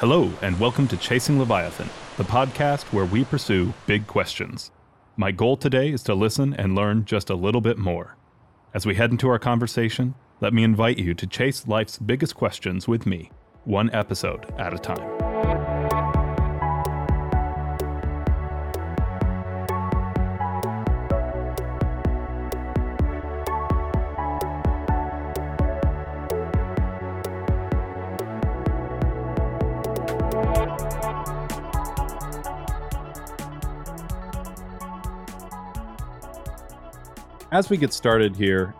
Hello, and welcome to Chasing Leviathan, the podcast where we pursue big questions. My goal today is to listen and learn just a little bit more. As we head into our conversation, let me invite you to chase life's biggest questions with me, one episode at a time. As we get started here,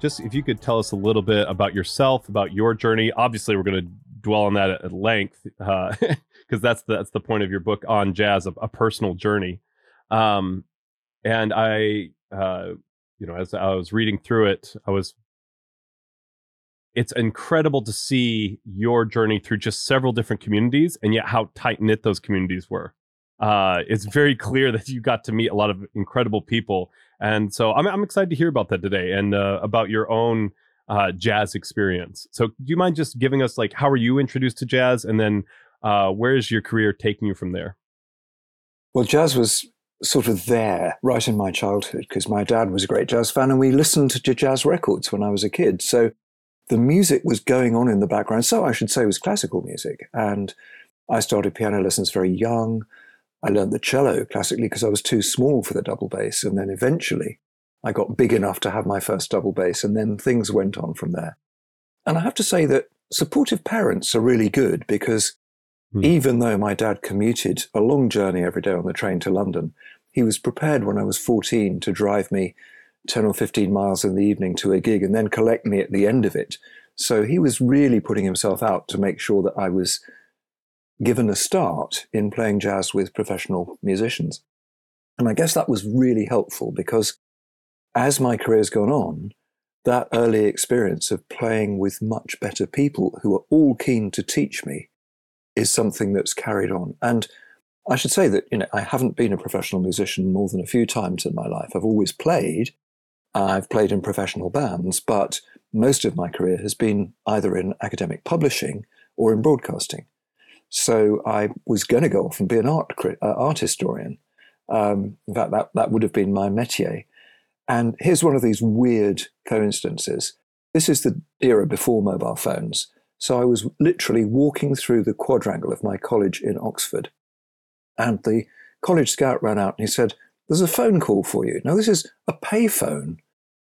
just if you could tell us a little bit about yourself, about your journey. Obviously, we're going to dwell on that at length because that's the point of your book on jazz, a personal journey. And I, as I was reading through it, it's incredible to see your journey through just several different communities and yet how tight knit those communities were. It's very clear that you got to meet a lot of incredible people. And so I'm excited to hear about that today and about your own jazz experience. So do you mind just giving us like, how were you introduced to jazz? And then where is your career taking you from there? Well, jazz was sort of there right in my childhood because my dad was a great jazz fan and we listened to jazz records when I was a kid. So the music was going on in the background. So I should say it was classical music. And I started piano lessons very young. I learned the cello classically because I was too small for the double bass. And then eventually I got big enough to have my first double bass. And then things went on from there. And I have to say that supportive parents are really good because even though my dad commuted a long journey every day on the train to London, he was prepared when I was 14 to drive me 10 or 15 miles in the evening to a gig and then collect me at the end of it. So he was really putting himself out to make sure that I was given a start in playing jazz with professional musicians. And I guess that was really helpful because as my career's gone on, that early experience of playing with much better people who are all keen to teach me is something that's carried on. And I should say that, I haven't been a professional musician more than a few times in my life. I've always played. I've played in professional bands, but most of my career has been either in academic publishing or in broadcasting. So I was going to go off and be an art historian. In fact, that would have been my métier. And here's one of these weird coincidences. This is the era before mobile phones. So I was literally walking through the quadrangle of my college in Oxford. And the college scout ran out and he said, "There's a phone call for you." Now, this is a payphone,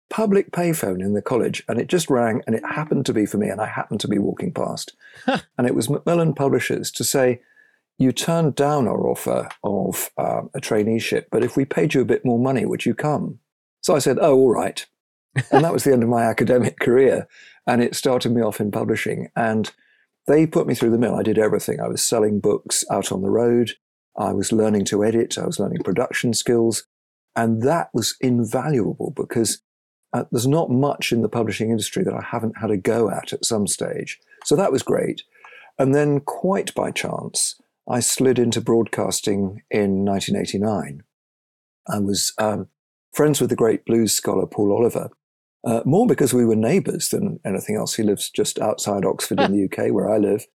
public payphone in the college, and it just rang, and it happened to be for me, and I happened to be walking past. And it was Macmillan Publishers to say, "You turned down our offer of a traineeship, but if we paid you a bit more money, would you come?" So I said, "Oh, all right." And that was the end of my academic career, and it started me off in publishing. And they put me through the mill. I did everything. I was selling books out on the road. I was learning to edit. I was learning production skills. And that was invaluable because there's not much in the publishing industry that I haven't had a go at some stage. So that was great. And then quite by chance, I slid into broadcasting in 1989. I was friends with the great blues scholar Paul Oliver, more because we were neighbours than anything else. He lives just outside Oxford in the UK, where I live.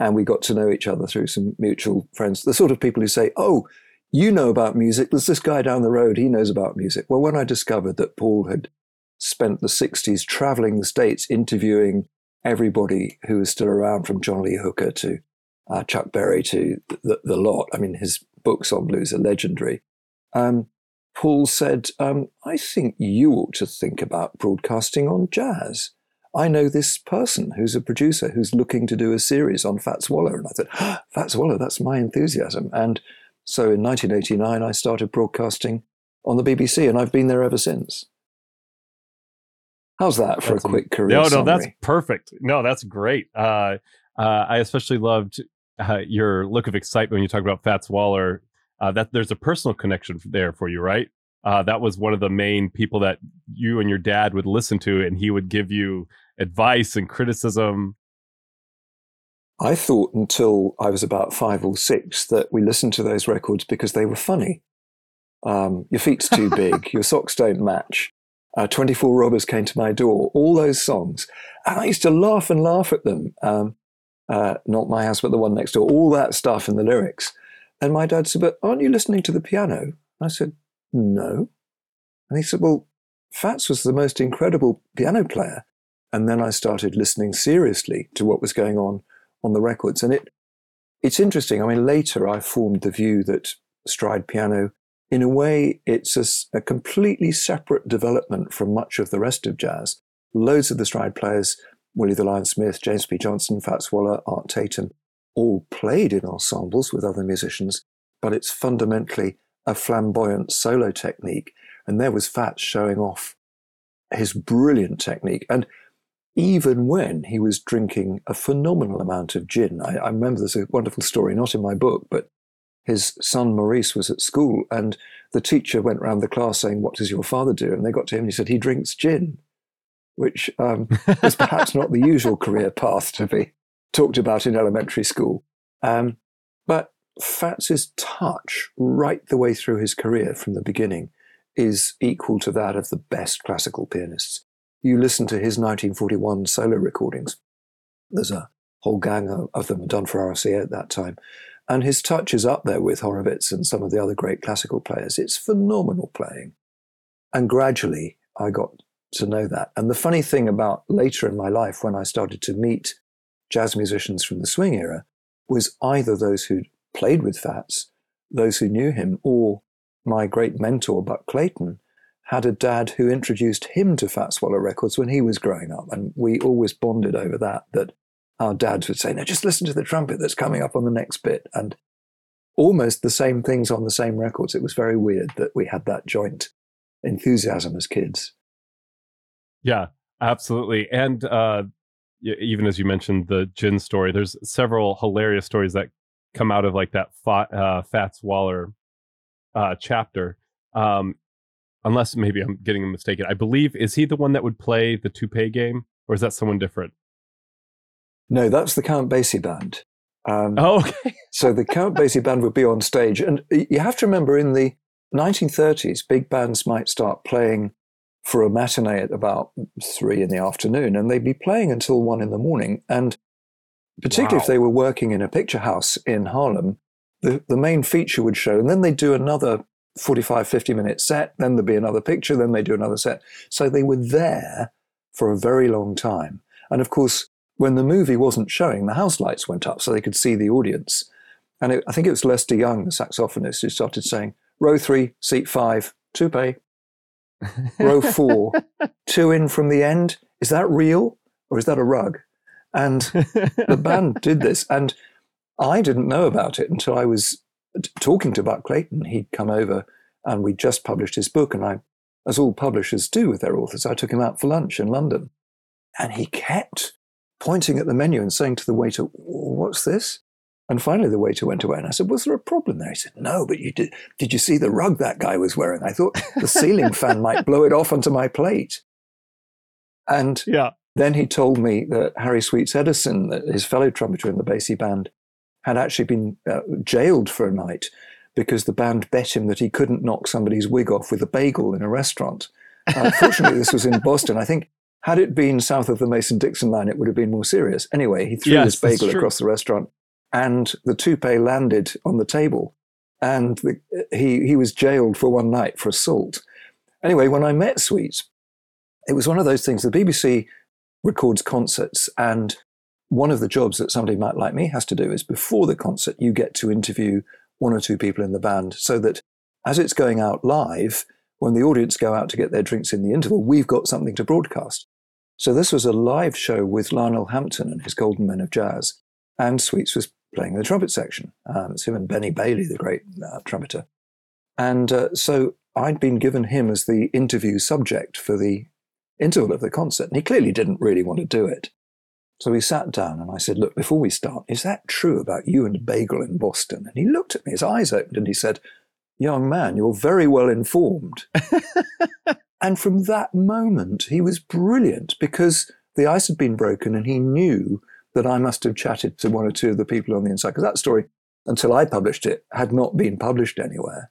And we got to know each other through some mutual friends, the sort of people who say, "Oh, you know about music. There's this guy down the road. He knows about music." Well, when I discovered that Paul had spent the 60s traveling the States, interviewing everybody who was still around, from John Lee Hooker to Chuck Berry to the lot. I mean, his books on blues are legendary. Paul said, "I think you ought to think about broadcasting on jazz. I know this person who's a producer who's looking to do a series on Fats Waller." And I said, "Fats Waller, that's my enthusiasm." And so in 1989, I started broadcasting on the BBC, and I've been there ever since. How's that for a quick career summary? That's perfect. No, that's great. I especially loved your look of excitement when you talk about Fats Waller. That there's a personal connection there for you, right? That was one of the main people that you and your dad would listen to, and he would give you advice and criticism. I thought until I was about 5 or 6 that we listened to those records because they were funny. Your feet's too big. Your socks don't match. 24 Robbers Came to My Door, all those songs. And I used to laugh at them. Not My House But the One Next Door, all that stuff in the lyrics. And my dad said, but aren't you listening to the piano? I said, no. And he said, well, Fats was the most incredible piano player. And then I started listening seriously to what was going on the records. And it's interesting. I mean, later I formed the view that stride piano, in a way, it's a completely separate development from much of the rest of jazz. Loads of the stride players, Willie the Lion Smith, James P. Johnson, Fats Waller, Art Tatum, all played in ensembles with other musicians, but it's fundamentally a flamboyant solo technique. And there was Fats showing off his brilliant technique. And even when he was drinking a phenomenal amount of gin, I remember there's a wonderful story, not in my book, but his son Maurice was at school and the teacher went round the class saying, what does your father do? And they got to him and he said, he drinks gin, which is perhaps not the usual career path to be talked about in elementary school. But Fats's touch right the way through his career from the beginning is equal to that of the best classical pianists. You listen to his 1941 solo recordings. There's a whole gang of them done for RCA at that time. And his touch is up there with Horowitz and some of the other great classical players. It's phenomenal playing. And gradually I got to know that. And the funny thing about later in my life, when I started to meet jazz musicians from the swing era, was either those who'd played with Fats, those who knew him, or my great mentor, Buck Clayton, had a dad who introduced him to Fats Waller records when he was growing up. And we always bonded over that our dads would say, no, just listen to the trumpet that's coming up on the next bit. And almost the same things on the same records. It was very weird that we had that joint enthusiasm as kids. Yeah, absolutely. And even as you mentioned, the gin story, there's several hilarious stories that come out of like that Fats Waller chapter. Unless maybe I'm getting him mistaken. I believe, is he the one that would play the toupee game, or is that someone different? No, that's the Count Basie band. Okay. So the Count Basie band would be on stage. And you have to remember, in the 1930s, big bands might start playing for a matinee at about 3 PM, and they'd be playing until 1 AM. And particularly if they were working in a picture house in Harlem, the main feature would show, and then they'd do another 45, 50-minute set, then there'd be another picture, then they'd do another set. So they were there for a very long time. And of course, when the movie wasn't showing, the house lights went up so they could see the audience. And I think it was Lester Young, the saxophonist, who started saying, row 3, seat 5, toupee. Row 4, 2 in from the end. Is that real or is that a rug? And the band did this. And I didn't know about it until I was talking to Buck Clayton. He'd come over and we just published his book. And I, as all publishers do with their authors, I took him out for lunch in London. And he kept pointing at the menu and saying to the waiter, what's this? And finally the waiter went away and I said, was there a problem there? He said, no, but did you see the rug that guy was wearing? I thought the ceiling fan might blow it off onto my plate. And then he told me that Harry Sweets Edison, his fellow trumpeter in the Basie band, had actually been jailed for a night because the band bet him that he couldn't knock somebody's wig off with a bagel in a restaurant. Fortunately, this was in Boston. I think had it been south of the Mason-Dixon line, it would have been more serious. Anyway, he threw his bagel across the restaurant and the toupee landed on the table. And he was jailed for 1 night for assault. Anyway, when I met Sweets, it was one of those things. The BBC records concerts, and one of the jobs that somebody like me has to do is before the concert, you get to interview 1 or 2 people in the band so that as it's going out live, when the audience go out to get their drinks in the interval, we've got something to broadcast. So this was a live show with Lionel Hampton and his Golden Men of Jazz, and Sweets was playing the trumpet section. It's him and Benny Bailey, the great trumpeter. And so I'd been given him as the interview subject for the interval of the concert, and he clearly didn't really want to do it. So we sat down and I said, look, before we start, is that true about you and Bagel in Boston? And he looked at me, his eyes opened, and he said, young man, you're very well informed. And from that moment, he was brilliant because the ice had been broken and he knew that I must have chatted to 1 or 2 of the people on the inside. Because that story, until I published it, had not been published anywhere.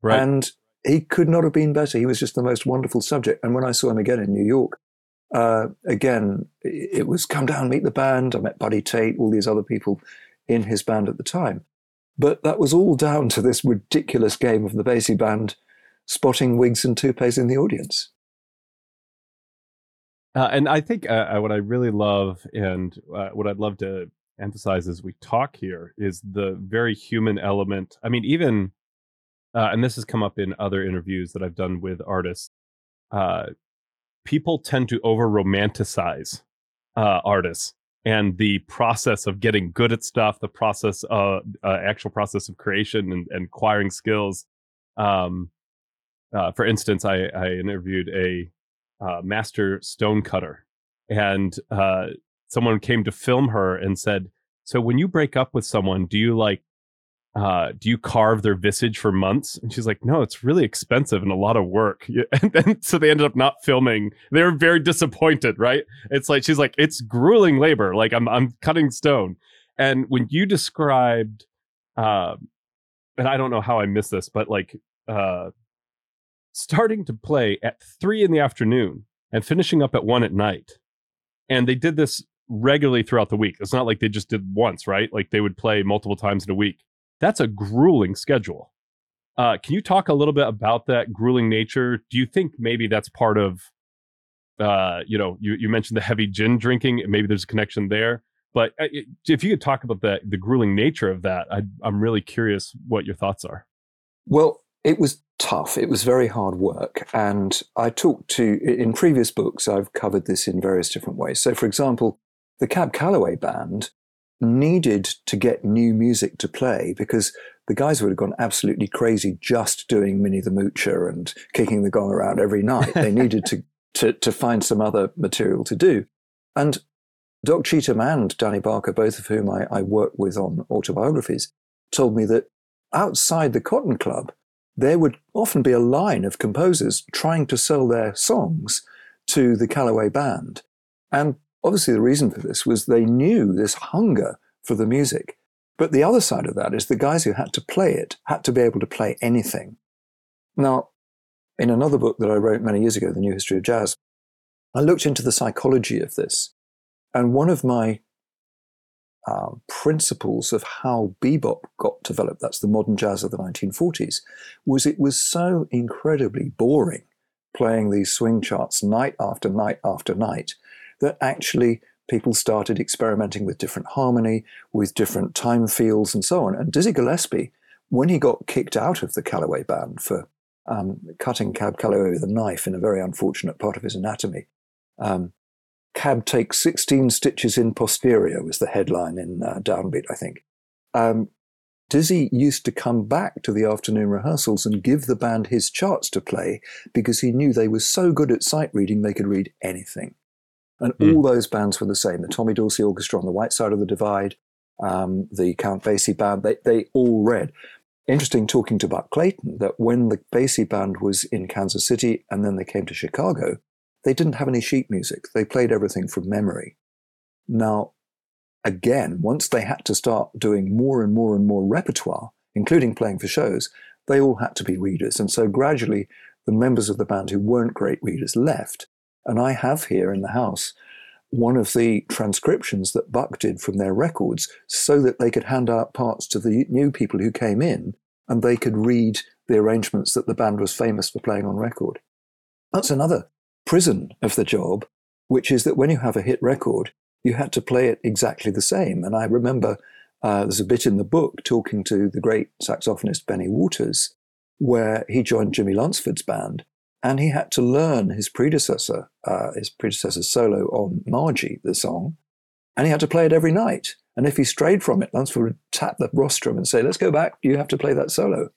Right. And he could not have been better. He was just the most wonderful subject. And when I saw him again in New York, Again, it was come down, meet the band. I met Buddy Tate, all these other people in his band at the time. But that was all down to this ridiculous game of the Basie band spotting wigs and toupees in the audience. And I think what I really love and what I'd love to emphasize as we talk here is the very human element. I mean, even, and this has come up in other interviews that I've done with artists, people tend to over-romanticize artists and the process of getting good at stuff, the process, actual process of creation and acquiring skills. For instance, I interviewed a master stonecutter, and someone came to film her and said, "So when you break up with someone, do you like, do you carve their visage for months?" And she's like, "No, it's really expensive and a lot of work." And then, so they ended up not filming. They were very disappointed, right? It's like, she's like, "It's grueling labor. Like I'm cutting stone." And when you described, and I don't know how I missed this, but like starting to play at 3 PM and finishing up at 1 PM. And they did this regularly throughout the week. It's not like they just did once, right? Like they would play multiple times in a week. That's a grueling schedule. Can you talk a little bit about that grueling nature? Do you think maybe that's part of, you mentioned the heavy gin drinking, and maybe there's a connection there. But if you could talk about the grueling nature of that, I'm really curious what your thoughts are. Well, it was tough. It was very hard work. And I talked to, in previous books, I've covered this in various different ways. So, for example, the Cab Calloway band needed to get new music to play because the guys would have gone absolutely crazy just doing Minnie the Moocher and kicking the gong around every night. They needed to find some other material to do. And Doc Cheatham and Danny Barker, both of whom I work with on autobiographies, told me that outside the Cotton Club, there would often be a line of composers trying to sell their songs to the Calloway band. And obviously, the reason for this was they knew this hunger for the music. But the other side of that is the guys who had to play it had to be able to play anything. Now, in another book that I wrote many years ago, The New History of Jazz, I looked into the psychology of this. And one of my principles of how bebop got developed, that's the modern jazz of the 1940s, was it was so incredibly boring playing these swing charts night after night after night, that actually people started experimenting with different harmony, with different time fields and so on. And Dizzy Gillespie, when he got kicked out of the Calloway band for cutting Cab Calloway with a knife in a very unfortunate part of his anatomy, "Cab takes 16 stitches in posterior" was the headline in Downbeat, I think. Dizzy used to come back to the afternoon rehearsals and give the band his charts to play because he knew they were so good at sight reading they could read anything. And all those bands were the same. The Tommy Dorsey Orchestra on the White Side of the Divide, the Count Basie band, they all read. Interesting talking to Buck Clayton that when the Basie band was in Kansas City and then they came to Chicago, they didn't have any sheet music. They played everything from memory. Now, again, once they had to start doing more and more and more repertoire, including playing for shows, they all had to be readers. And so gradually, the members of the band who weren't great readers left. And I have here in the house one of the transcriptions that Buck did from their records so that they could hand out parts to the new people who came in and they could read the arrangements that the band was famous for playing on record. That's another prison of the job, which is that when you have a hit record, you had to play it exactly the same. And I remember there's a bit in the book talking to the great saxophonist Benny Waters, where he joined Jimmy Lunsford's band. And he had to learn his predecessor's solo on Margie, the song, and he had to play it every night. And if he strayed from it, Lunsford would tap the rostrum and say, "Let's go back. You have to play that solo."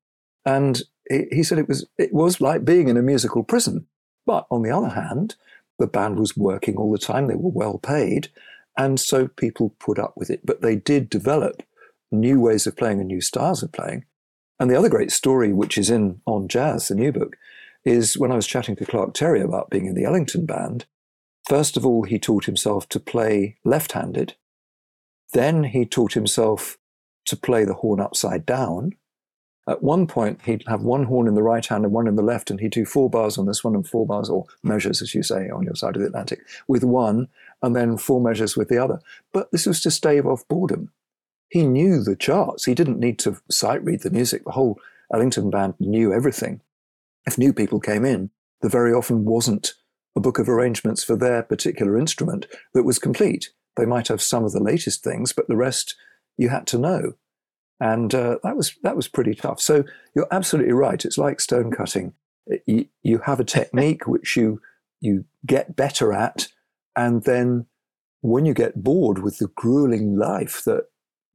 And he said it was like being in a musical prison. But on the other hand, the band was working all the time. They were well paid. And so people put up with it. But they did develop new ways of playing and new styles of playing. And the other great story, which is in On Jazz, the new book, is when I was chatting to Clark Terry about being in the Ellington band, first of all, he taught himself to play left-handed. Then he taught himself to play the horn upside down. At one point, he'd have one horn in the right hand and one in the left, and he'd do 4 bars on this one and 4 bars, or measures, as you say, on your side of the Atlantic, with one, and then 4 measures with the other. But this was to stave off boredom. He knew the charts. He didn't need to sight read the music. The whole Ellington band knew everything. If new people came in, there very often wasn't a book of arrangements for their particular instrument that was complete. They might have some of the latest things, but the rest you had to know. And that was pretty tough. So you're absolutely right. It's like stone cutting. You have a technique which you get better at, and then when you get bored with the grueling life that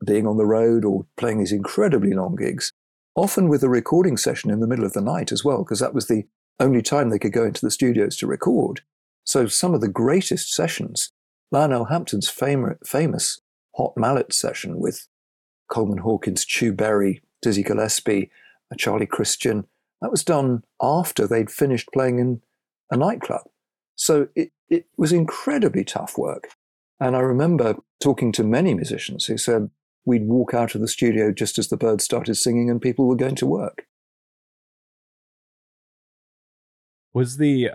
being on the road or playing these incredibly long gigs, often with a recording session in the middle of the night as well, because that was the only time they could go into the studios to record. So some of the greatest sessions, Lionel Hampton's famous Hot Mallet session with Coleman Hawkins, Chu Berry, Dizzy Gillespie, Charlie Christian, that was done after they'd finished playing in a nightclub. So it was incredibly tough work. And I remember talking to many musicians who said we'd walk out of the studio just as the birds started singing and people were going to work. Was it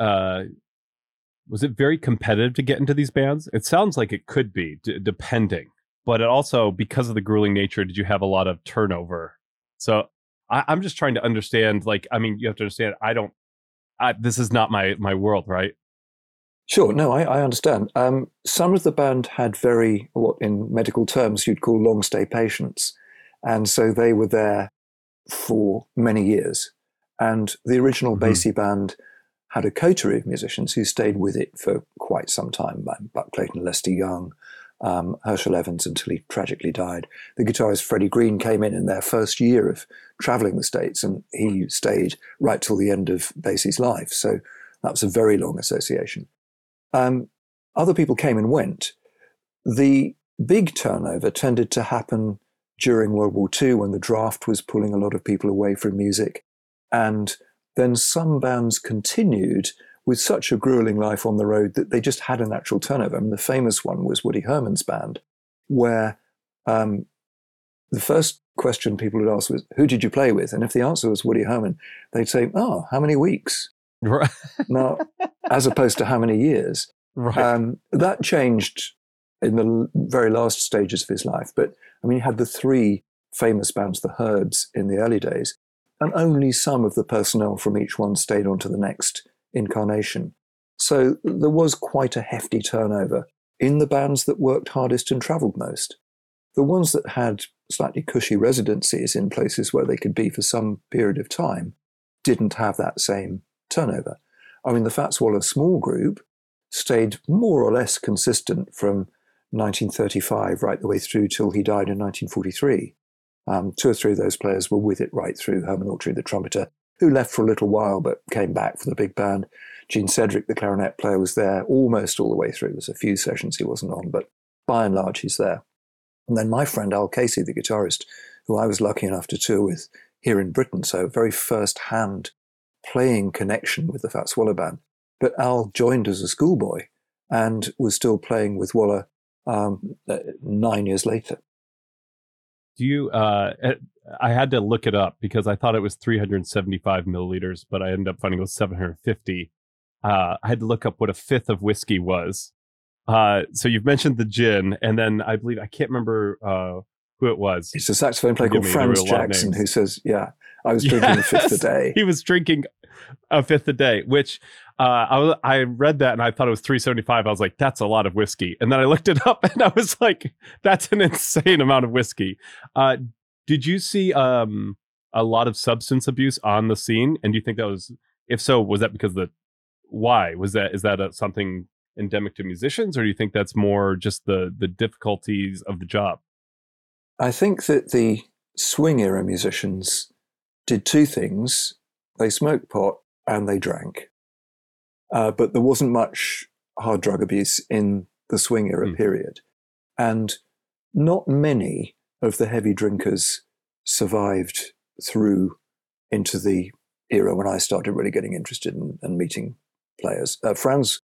very competitive to get into these bands? It sounds like it could be, depending. But it also, because of the grueling nature, did you have a lot of turnover? So I'm just trying to understand, you have to understand, this is not my world, right? Sure. No, I understand. Some of the band had very, what in medical terms you'd call long stay patients. And so they were there for many years. And the original Basie band had a coterie of musicians who stayed with it for quite some time, like Buck Clayton, Lester Young, Herschel Evans, until he tragically died. The guitarist Freddie Green came in their first year of traveling the States, and he stayed right till the end of Basie's life. So that was a very long association. Other people came and went. The big turnover tended to happen during World War II, when the draft was pulling a lot of people away from music. And then some bands continued with such a grueling life on the road that they just had a natural turnover. I mean, the famous one was Woody Herman's band, where the first question people would ask was, who did you play with? And if the answer was Woody Herman, they'd say, oh, how many weeks? Right. Now, as opposed to how many years. Right. That changed in the very last stages of his life. But, he had the three famous bands, the Herds, in the early days, and only some of the personnel from each one stayed on to the next incarnation. So there was quite a hefty turnover in the bands that worked hardest and travelled most. The ones that had slightly cushy residencies in places where they could be for some period of time didn't have that same turnover. The Fats Waller small group stayed more or less consistent from 1935 right the way through till he died in 1943. Two or three of those players were with it right through. Herman Autry, the trumpeter, who left for a little while but came back for the big band. Gene Cedric, the clarinet player, was there almost all the way through. There's a few sessions he wasn't on, but by and large he's there. And then my friend Al Casey, the guitarist, who I was lucky enough to tour with here in Britain, so very first-hand playing connection with the Fats Waller band. But Al joined as a schoolboy and was still playing with Waller 9 years later. Do you... I had to look it up because I thought it was 375 milliliters, but I ended up finding it was 750. I had to look up what a fifth of whiskey was. So you've mentioned the gin, and then I believe, I can't remember who it was. It's a saxophone player called Franz Jackson who says, I was drinking a fifth a day. He was drinking a fifth a day, which I read that and I thought it was 375. I was like, that's a lot of whiskey. And then I looked it up and I was like, that's an insane amount of whiskey. Did you see a lot of substance abuse on the scene? And do you think that was, if so, was that because why? Is that something endemic to musicians? Or do you think that's more just the difficulties of the job? I think that the swing era musicians did two things. They smoked pot and they drank. But there wasn't much hard drug abuse in the swing era period. And not many of the heavy drinkers survived through into the era when I started really getting interested in meeting players. Franz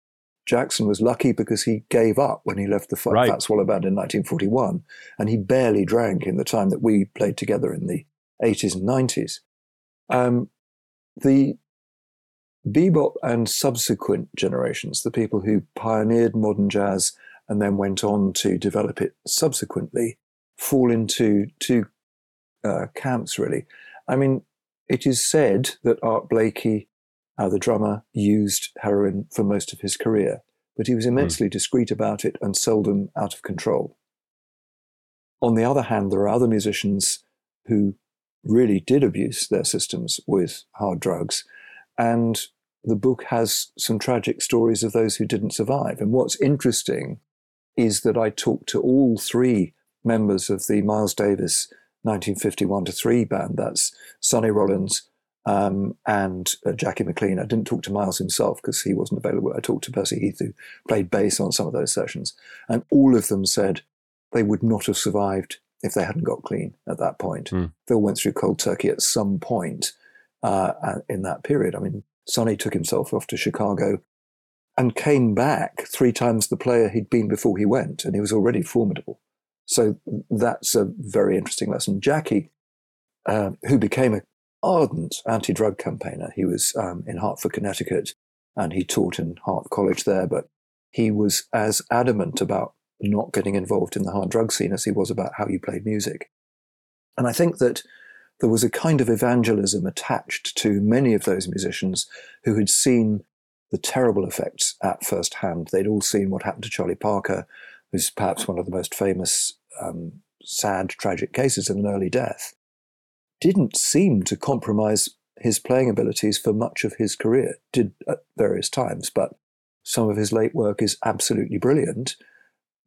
Jackson was lucky because he gave up when he left the Fats Waller band in 1941, and he barely drank in the time that we played together in the 80s and 90s. The bebop and subsequent generations, the people who pioneered modern jazz and then went on to develop it subsequently, fall into two camps, really. I mean, it is said that Art Blakey, the drummer, used heroin for most of his career, but he was immensely discreet about it and seldom out of control. On the other hand, there are other musicians who really did abuse their systems with hard drugs, and the book has some tragic stories of those who didn't survive. And what's interesting is that I talked to all three members of the Miles Davis 1951-3 band. That's Sonny Rollins and Jackie McLean. I didn't talk to Miles himself because he wasn't available. I talked to Percy Heath, who played bass on some of those sessions. And all of them said they would not have survived if they hadn't got clean at that point. They all went through cold turkey at some point in that period. I mean, Sonny took himself off to Chicago and came back 3 times the player he'd been before he went, and he was already formidable. So that's a very interesting lesson. Jackie, who became an ardent anti-drug campaigner, he was in Hartford, Connecticut, and he taught in Hart College there, but he was as adamant about not getting involved in the hard drug scene as he was about how you played music. And I think that there was a kind of evangelism attached to many of those musicians who had seen the terrible effects at first hand. They'd all seen what happened to Charlie Parker, who's perhaps one of the most famous, sad, tragic cases of an early death. Didn't seem to compromise his playing abilities for much of his career, did at various times, but some of his late work is absolutely brilliant.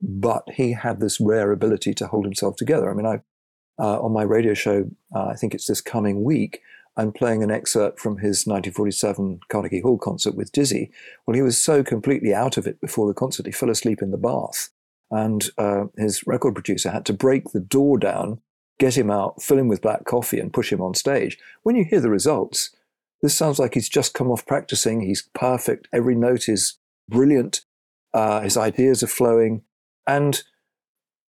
But he had this rare ability to hold himself together. I mean, I on my radio show, I think it's this coming week, I'm playing an excerpt from his 1947 Carnegie Hall concert with Dizzy. Well, he was so completely out of it before the concert, he fell asleep in the bath. And his record producer had to break the door down, get him out, fill him with black coffee and push him on stage. When you hear the results, this sounds like he's just come off practicing. He's perfect. Every note is brilliant. His ideas are flowing. And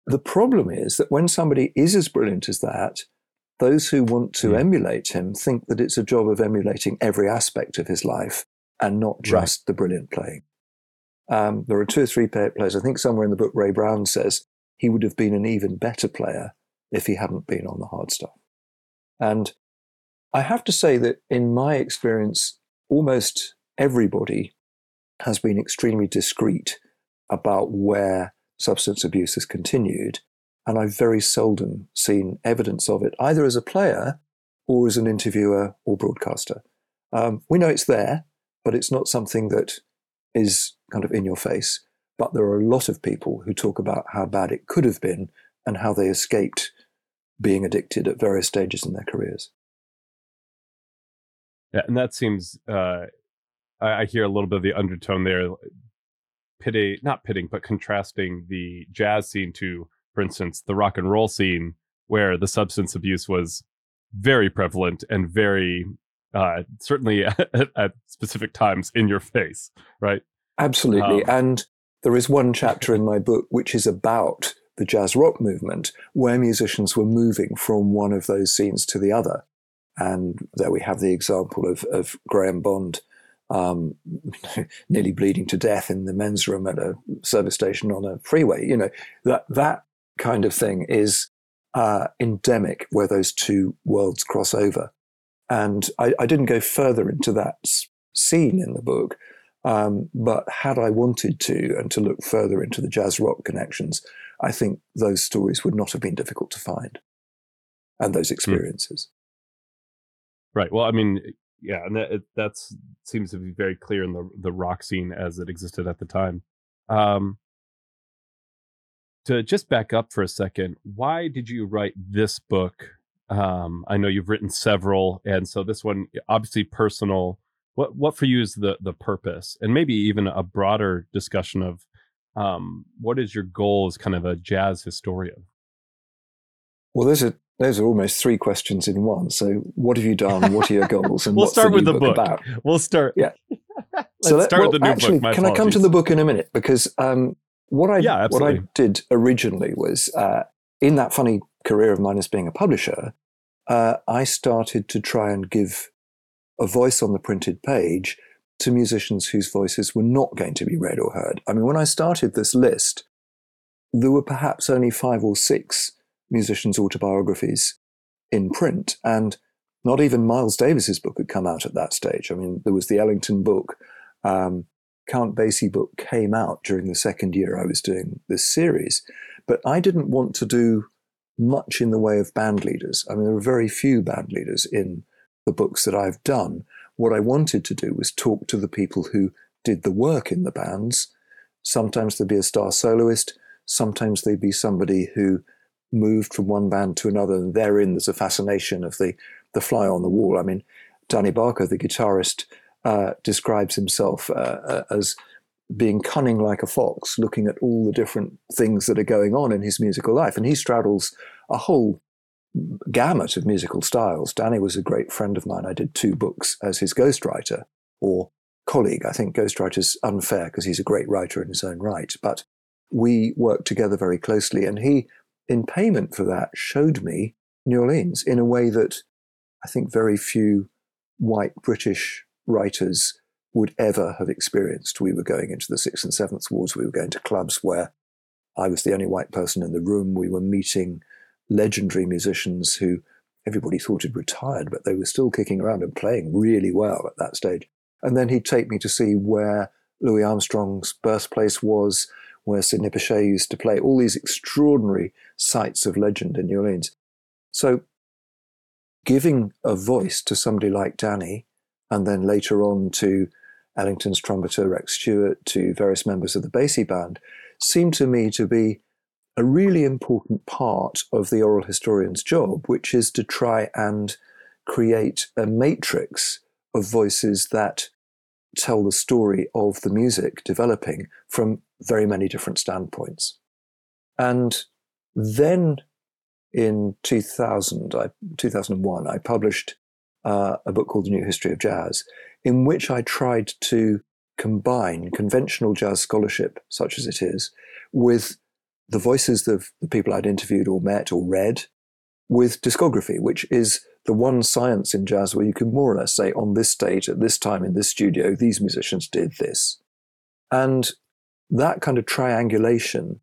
the problem is that when somebody is as brilliant as that, those who want to emulate him think that it's a job of emulating every aspect of his life and not just the brilliant playing. There are 2 or 3 players. I think somewhere in the book, Ray Brown says he would have been an even better player if he hadn't been on the hard stuff. And I have to say that in my experience, almost everybody has been extremely discreet about where substance abuse has continued, and I've very seldom seen evidence of it, either as a player or as an interviewer or broadcaster. We know it's there, but it's not something that is kind of in your face. But there are a lot of people who talk about how bad it could have been and how they escaped being addicted at various stages in their careers. Yeah, and that seems, I hear a little bit of the undertone there, but contrasting the jazz scene to, for instance, the rock and roll scene, where the substance abuse was very prevalent and very certainly at specific times in your face, right? Absolutely. And there is one chapter in my book which is about the jazz rock movement, where musicians were moving from one of those scenes to the other. And there we have the example of Graham Bond nearly bleeding to death in the men's room at a service station on a freeway. You know, that kind of thing is endemic where those two worlds cross over. And I didn't go further into that scene in the book, but had I wanted to, and to look further into the jazz rock connections, I think those stories would not have been difficult to find, and those experiences. Right. Well, I mean, yeah, and that seems to be very clear in the rock scene as it existed at the time. To just back up for a second, why did you write this book? I know you've written several, and so this one, obviously personal. What for you is the purpose? And maybe even a broader discussion of what is your goal as kind of a jazz historian? Well, those are almost 3 questions in one. So what have you done? What are your goals? And we'll start with the book. About? We'll start. Yeah. Let's start with the new book. My apologies. I come to the book in a minute? Because what I did originally was in that funny career of mine as being a publisher, I started to try and give a voice on the printed page to musicians whose voices were not going to be read or heard. I mean, when I started this list, there were perhaps only 5 or 6 musicians' autobiographies in print, and not even Miles Davis's book had come out at that stage. I mean, there was the Ellington book. Count Basie book came out during the second year I was doing this series, but I didn't want to do much in the way of band leaders. I mean, there are very few band leaders in the books that I've done. What I wanted to do was talk to the people who did the work in the bands. Sometimes they'd be a star soloist. Sometimes they'd be somebody who moved from one band to another, and therein there's a fascination of the fly on the wall. I mean, Danny Barker, the guitarist, describes himself as being cunning like a fox, looking at all the different things that are going on in his musical life. And he straddles a whole gamut of musical styles. Danny was a great friend of mine. I did 2 books as his ghostwriter or colleague. I think ghostwriter's unfair because he's a great writer in his own right. But we worked together very closely, and he, in payment for that, showed me New Orleans in a way that I think very few white British writers would ever have experienced. We were going into the 6th and 7th Wards. We were going to clubs where I was the only white person in the room. We were meeting legendary musicians who everybody thought had retired, but they were still kicking around and playing really well at that stage. And then he'd take me to see where Louis Armstrong's birthplace was, where Sidney Bechet used to play, all these extraordinary sites of legend in New Orleans. So giving a voice to somebody like Danny, and then later on to Ellington's trumpeter Rex Stewart, to various members of the Basie band, seemed to me to be a really important part of the oral historian's job, which is to try and create a matrix of voices that tell the story of the music developing from very many different standpoints. And then in 2001, I published a book called The New History of Jazz, in which I tried to combine conventional jazz scholarship, such as it is, with the voices of the people I'd interviewed or met or read, with discography, which is the one science in jazz where you can more or less say, on this date, at this time, in this studio, these musicians did this. And that kind of triangulation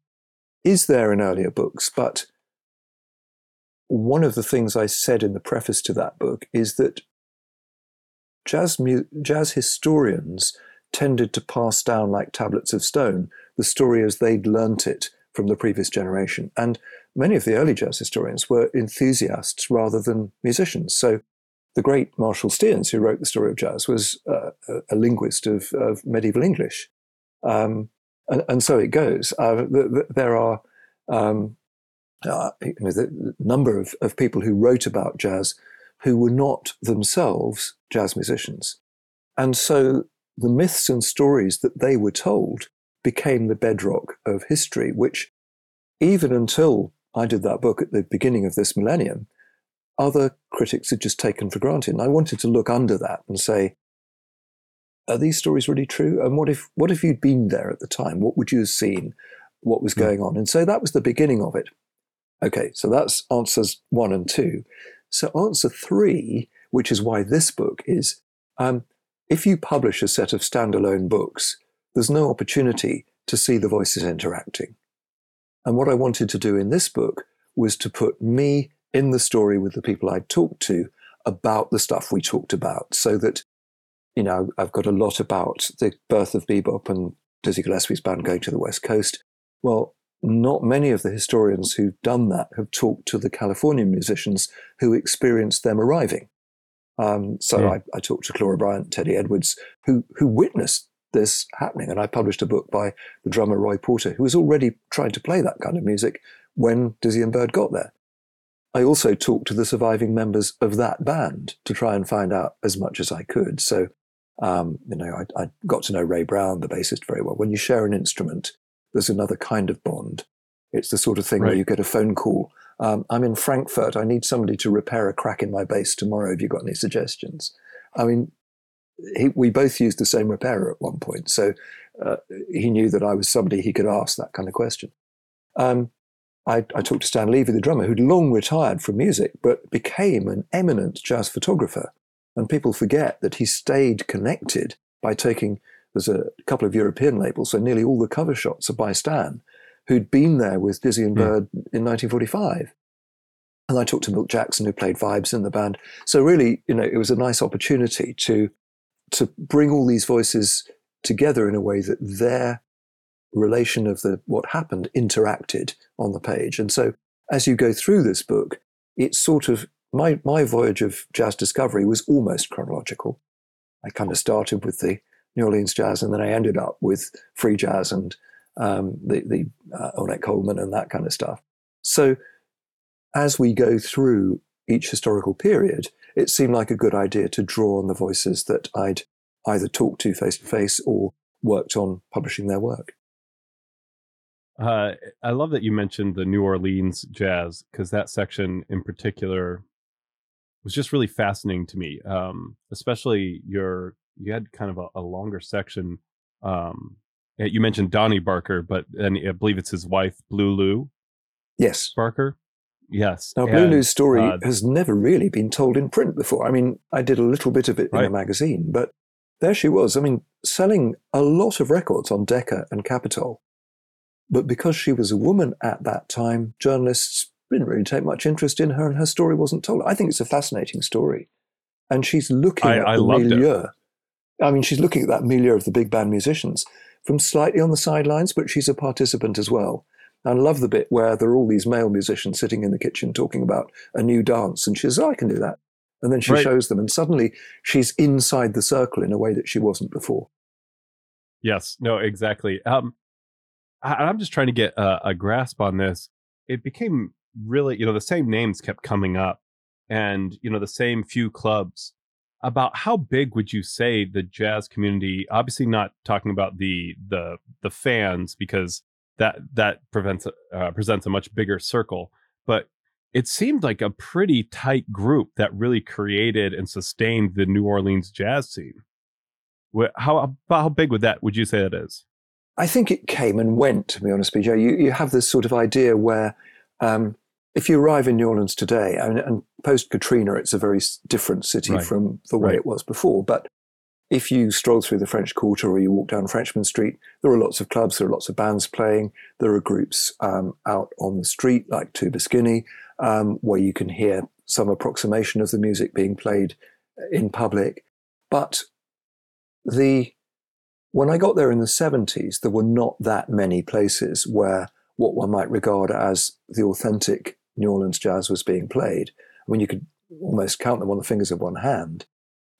is there in earlier books, but one of the things I said in the preface to that book is that jazz historians tended to pass down, like tablets of stone, the story as they'd learnt it from the previous generation. And many of the early jazz historians were enthusiasts rather than musicians. So the great Marshall Stearns, who wrote The Story of Jazz, was a linguist of medieval English. And so it goes. There are the number of people who wrote about jazz who were not themselves jazz musicians. And so the myths and stories that they were told became the bedrock of history, which even until I did that book at the beginning of this millennium, other critics had just taken for granted. And I wanted to look under that and say, are these stories really true? And what if you'd been there at the time? What would you have seen? What was going on? And so that was the beginning of it. Okay, so that's answers 1 and 2. So answer 3, which is why this book is, if you publish a set of standalone books, there's no opportunity to see the voices interacting. And what I wanted to do in this book was to put me in the story with the people I talked to about the stuff we talked about, so that, you know, I've got a lot about the birth of bebop and Dizzy Gillespie's band going to the West Coast. Well, not many of the historians who've done that have talked to the Californian musicians who experienced them arriving. I talked to Clora Bryant, Teddy Edwards, who witnessed this happening. And I published a book by the drummer Roy Porter, who was already trying to play that kind of music when Dizzy and Bird got there. I also talked to the surviving members of that band to try and find out as much as I could. So, I got to know Ray Brown, the bassist, very well. When you share an instrument, there's another kind of bond. It's the sort of thing where you get a phone call. I'm in Frankfurt. I need somebody to repair a crack in my bass tomorrow. Have you got any suggestions? I mean, we both used the same repairer at one point, so he knew that I was somebody he could ask that kind of question. I talked to Stan Levy, the drummer, who'd long retired from music, but became an eminent jazz photographer. And people forget that he stayed connected by taking, there's a couple of European labels, so nearly all the cover shots are by Stan, who'd been there with Dizzy and Bird in 1945. And I talked to Milt Jackson, who played vibes in the band. So really, you know, it was a nice opportunity to bring all these voices together in a way that their relation of the what happened interacted on the page. And so as you go through this book, it's sort of, my voyage of jazz discovery was almost chronological. I kind of started with the New Orleans jazz, and then I ended up with free jazz and the Ornette Coleman and that kind of stuff. So as we go through each historical period, it seemed like a good idea to draw on the voices that I'd either talked to face-to-face or worked on publishing their work. I love that you mentioned the New Orleans jazz, because that section in particular was just really fascinating to me, especially you had kind of a longer section. You mentioned Donnie Barker, but and I believe it's his wife, Blue Lou. Yes. Barker. Yes. Now, Blue Lou's story has never really been told in print before. I mean, I did a little bit of it in a magazine, but there she was. I mean, selling a lot of records on Decca and Capitol. But because she was a woman at that time, journalists didn't really take much interest in her, and her story wasn't told. I think it's a fascinating story. And she's looking at the milieu. I mean, she's looking at that milieu of the big band musicians from slightly on the sidelines, but she's a participant as well. I love the bit where there are all these male musicians sitting in the kitchen talking about a new dance, and she says, I can do that. And then she shows them, and suddenly she's inside the circle in a way that she wasn't before. Yes, no, exactly. I'm just trying to get a grasp on this. It became really, the same names kept coming up and, the same few clubs. About how big would you say the jazz community, obviously not talking about the fans, because presents a much bigger circle, but it seemed like a pretty tight group that really created and sustained the New Orleans jazz scene. How big would you say that is? I think it came and went, to be honest, BJ. You have this sort of idea where if you arrive in New Orleans today, and post-Katrina, it's a very different city from the way it was before. But if you stroll through the French Quarter or you walk down Frenchman Street, there are lots of clubs, there are lots of bands playing. There are groups out on the street like Tuba Skinny, where you can hear some approximation of the music being played in public. But when I got there in the 70s, there were not that many places where what one might regard as the authentic New Orleans jazz was being played. I mean, you could almost count them on the fingers of one hand.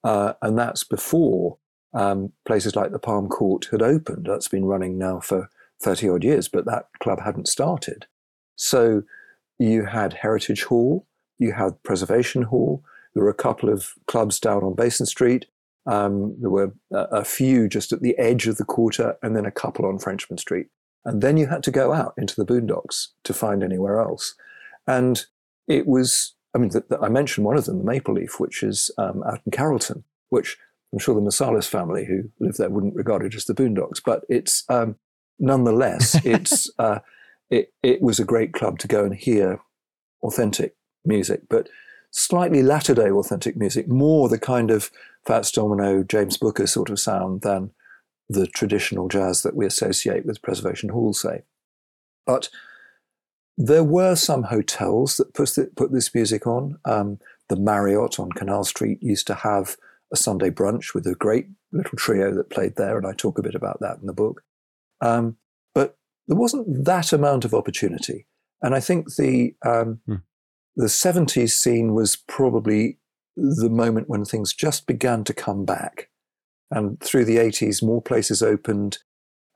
And that's before places like the Palm Court had opened. That's been running now for 30 odd years, but that club hadn't started. So you had Heritage Hall, you had Preservation Hall, there were a couple of clubs down on Basin Street. There were a few just at the edge of the quarter, and then a couple on Frenchman Street. And then you had to go out into the boondocks to find anywhere else. And it was, I mentioned one of them, the Maple Leaf, which is out in Carrollton, which I'm sure the Marsalis family who live there wouldn't regard it as the boondocks. But it's nonetheless, it was a great club to go and hear authentic music, but slightly latter-day authentic music, more the kind of Fats Domino, James Booker sort of sound than the traditional jazz that we associate with Preservation Hall, say. But there were some hotels that put this music on. The Marriott on Canal Street used to have a Sunday brunch with a great little trio that played there, and I talk a bit about that in the book. But there wasn't that amount of opportunity. And I think the 70s scene was probably the moment when things just began to come back. And through the 80s, more places opened.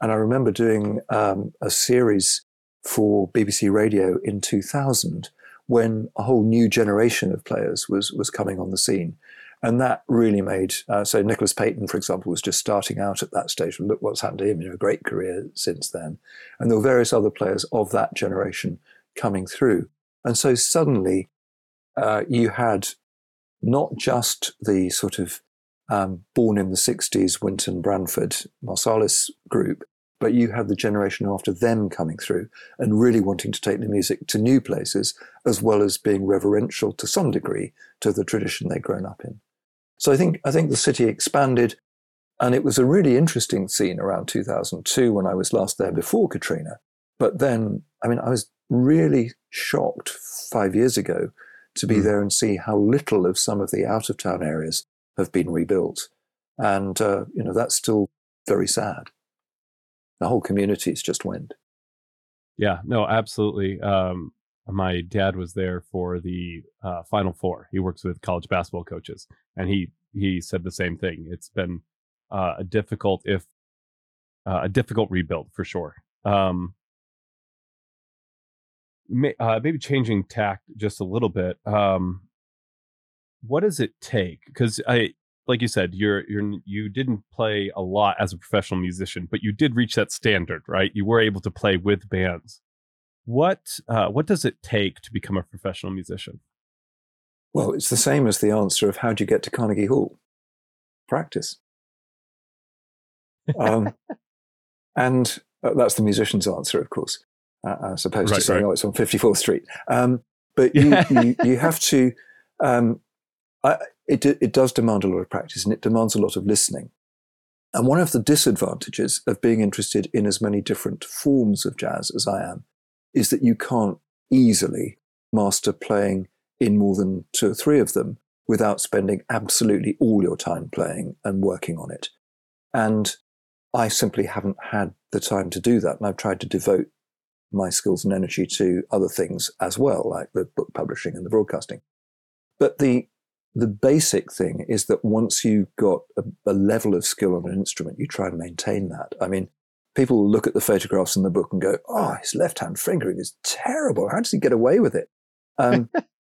And I remember doing a series for BBC Radio in 2000 when a whole new generation of players was coming on the scene. And that really made, so Nicholas Payton, for example, was just starting out at that stage. Look what's happened to him, a great career since then. And there were various other players of that generation coming through. And so suddenly you had not just the sort of born in the 60s Wynton Branford Marsalis group, but you had the generation after them coming through and really wanting to take the music to new places, as well as being reverential to some degree to the tradition they'd grown up in. So I think the city expanded, and it was a really interesting scene around 2002 when I was last there before Katrina. But then, I mean, I was really shocked 5 years ago to be there and see how little of some of the out-of-town areas have been rebuilt. And, you know, that's still very sad. The whole community's just went. Yeah, no, absolutely. My dad was there for the Final Four. He works with college basketball coaches, and he said the same thing. It's been a difficult rebuild for sure. Maybe changing tack just a little bit. What does it take? Because like you said, you didn't play a lot as a professional musician, but you did reach that standard, right? You were able to play with bands. What does it take to become a professional musician? Well, it's the same as the answer of how do you get to Carnegie Hall? Practice. And that's the musician's answer, of course, as opposed to saying, oh, it's on 54th Street. But you have to... It does demand a lot of practice, and it demands a lot of listening. And one of the disadvantages of being interested in as many different forms of jazz as I am is that you can't easily master playing in more than two or three of them without spending absolutely all your time playing and working on it. And I simply haven't had the time to do that, and I've tried to devote my skills and energy to other things as well, like the book publishing and the broadcasting. But the basic thing is that once you've got a level of skill on an instrument, you try and maintain that. I mean, people will look at the photographs in the book and go, oh, his left-hand fingering is terrible. How does he get away with it?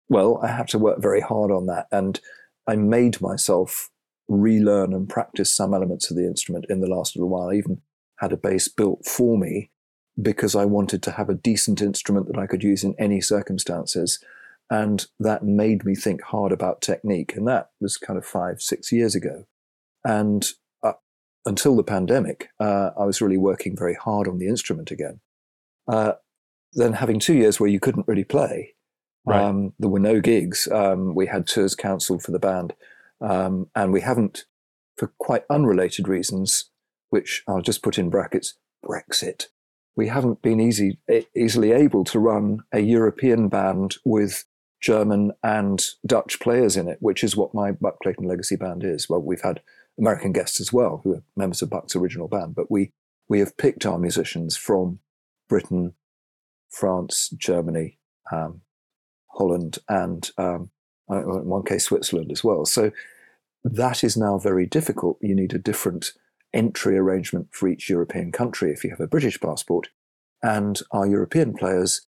Well, I had to work very hard on that, and I made myself relearn and practice some elements of the instrument in the last little while. I even had a bass built for me because I wanted to have a decent instrument that I could use in any circumstances. And that made me think hard about technique. And that was kind of 5-6 years ago. And until the pandemic, I was really working very hard on the instrument again. Then having 2 years where you couldn't really play, right. There were no gigs. We had tours cancelled for the band. And we haven't, for quite unrelated reasons, which I'll just put in brackets, Brexit. We haven't been easily able to run a European band with German and Dutch players in it, which is what my Buck Clayton Legacy Band is. Well, we've had American guests as well who are members of Buck's original band, but we have picked our musicians from Britain, France, Germany, Holland, and in one case Switzerland as well. So that is now very difficult. You need a different entry arrangement for each European country if you have a British passport. And our European players,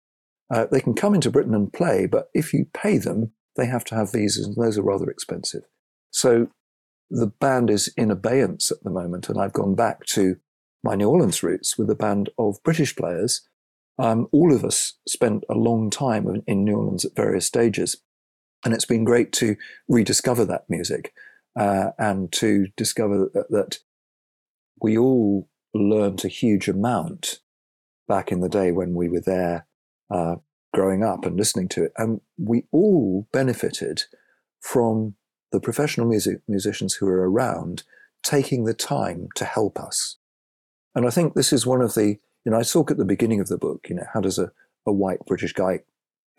they can come into Britain and play, but if you pay them, they have to have visas, and those are rather expensive. So the band is in abeyance at the moment, and I've gone back to my New Orleans roots with a band of British players. All of us spent a long time in New Orleans at various stages, and it's been great to rediscover that music and to discover that we all learnt a huge amount back in the day when we were there growing up and listening to it. And we all benefited from the professional musicians who were around taking the time to help us. And I think this is one of the, you know, I talk at the beginning of the book, you know, how does a white British guy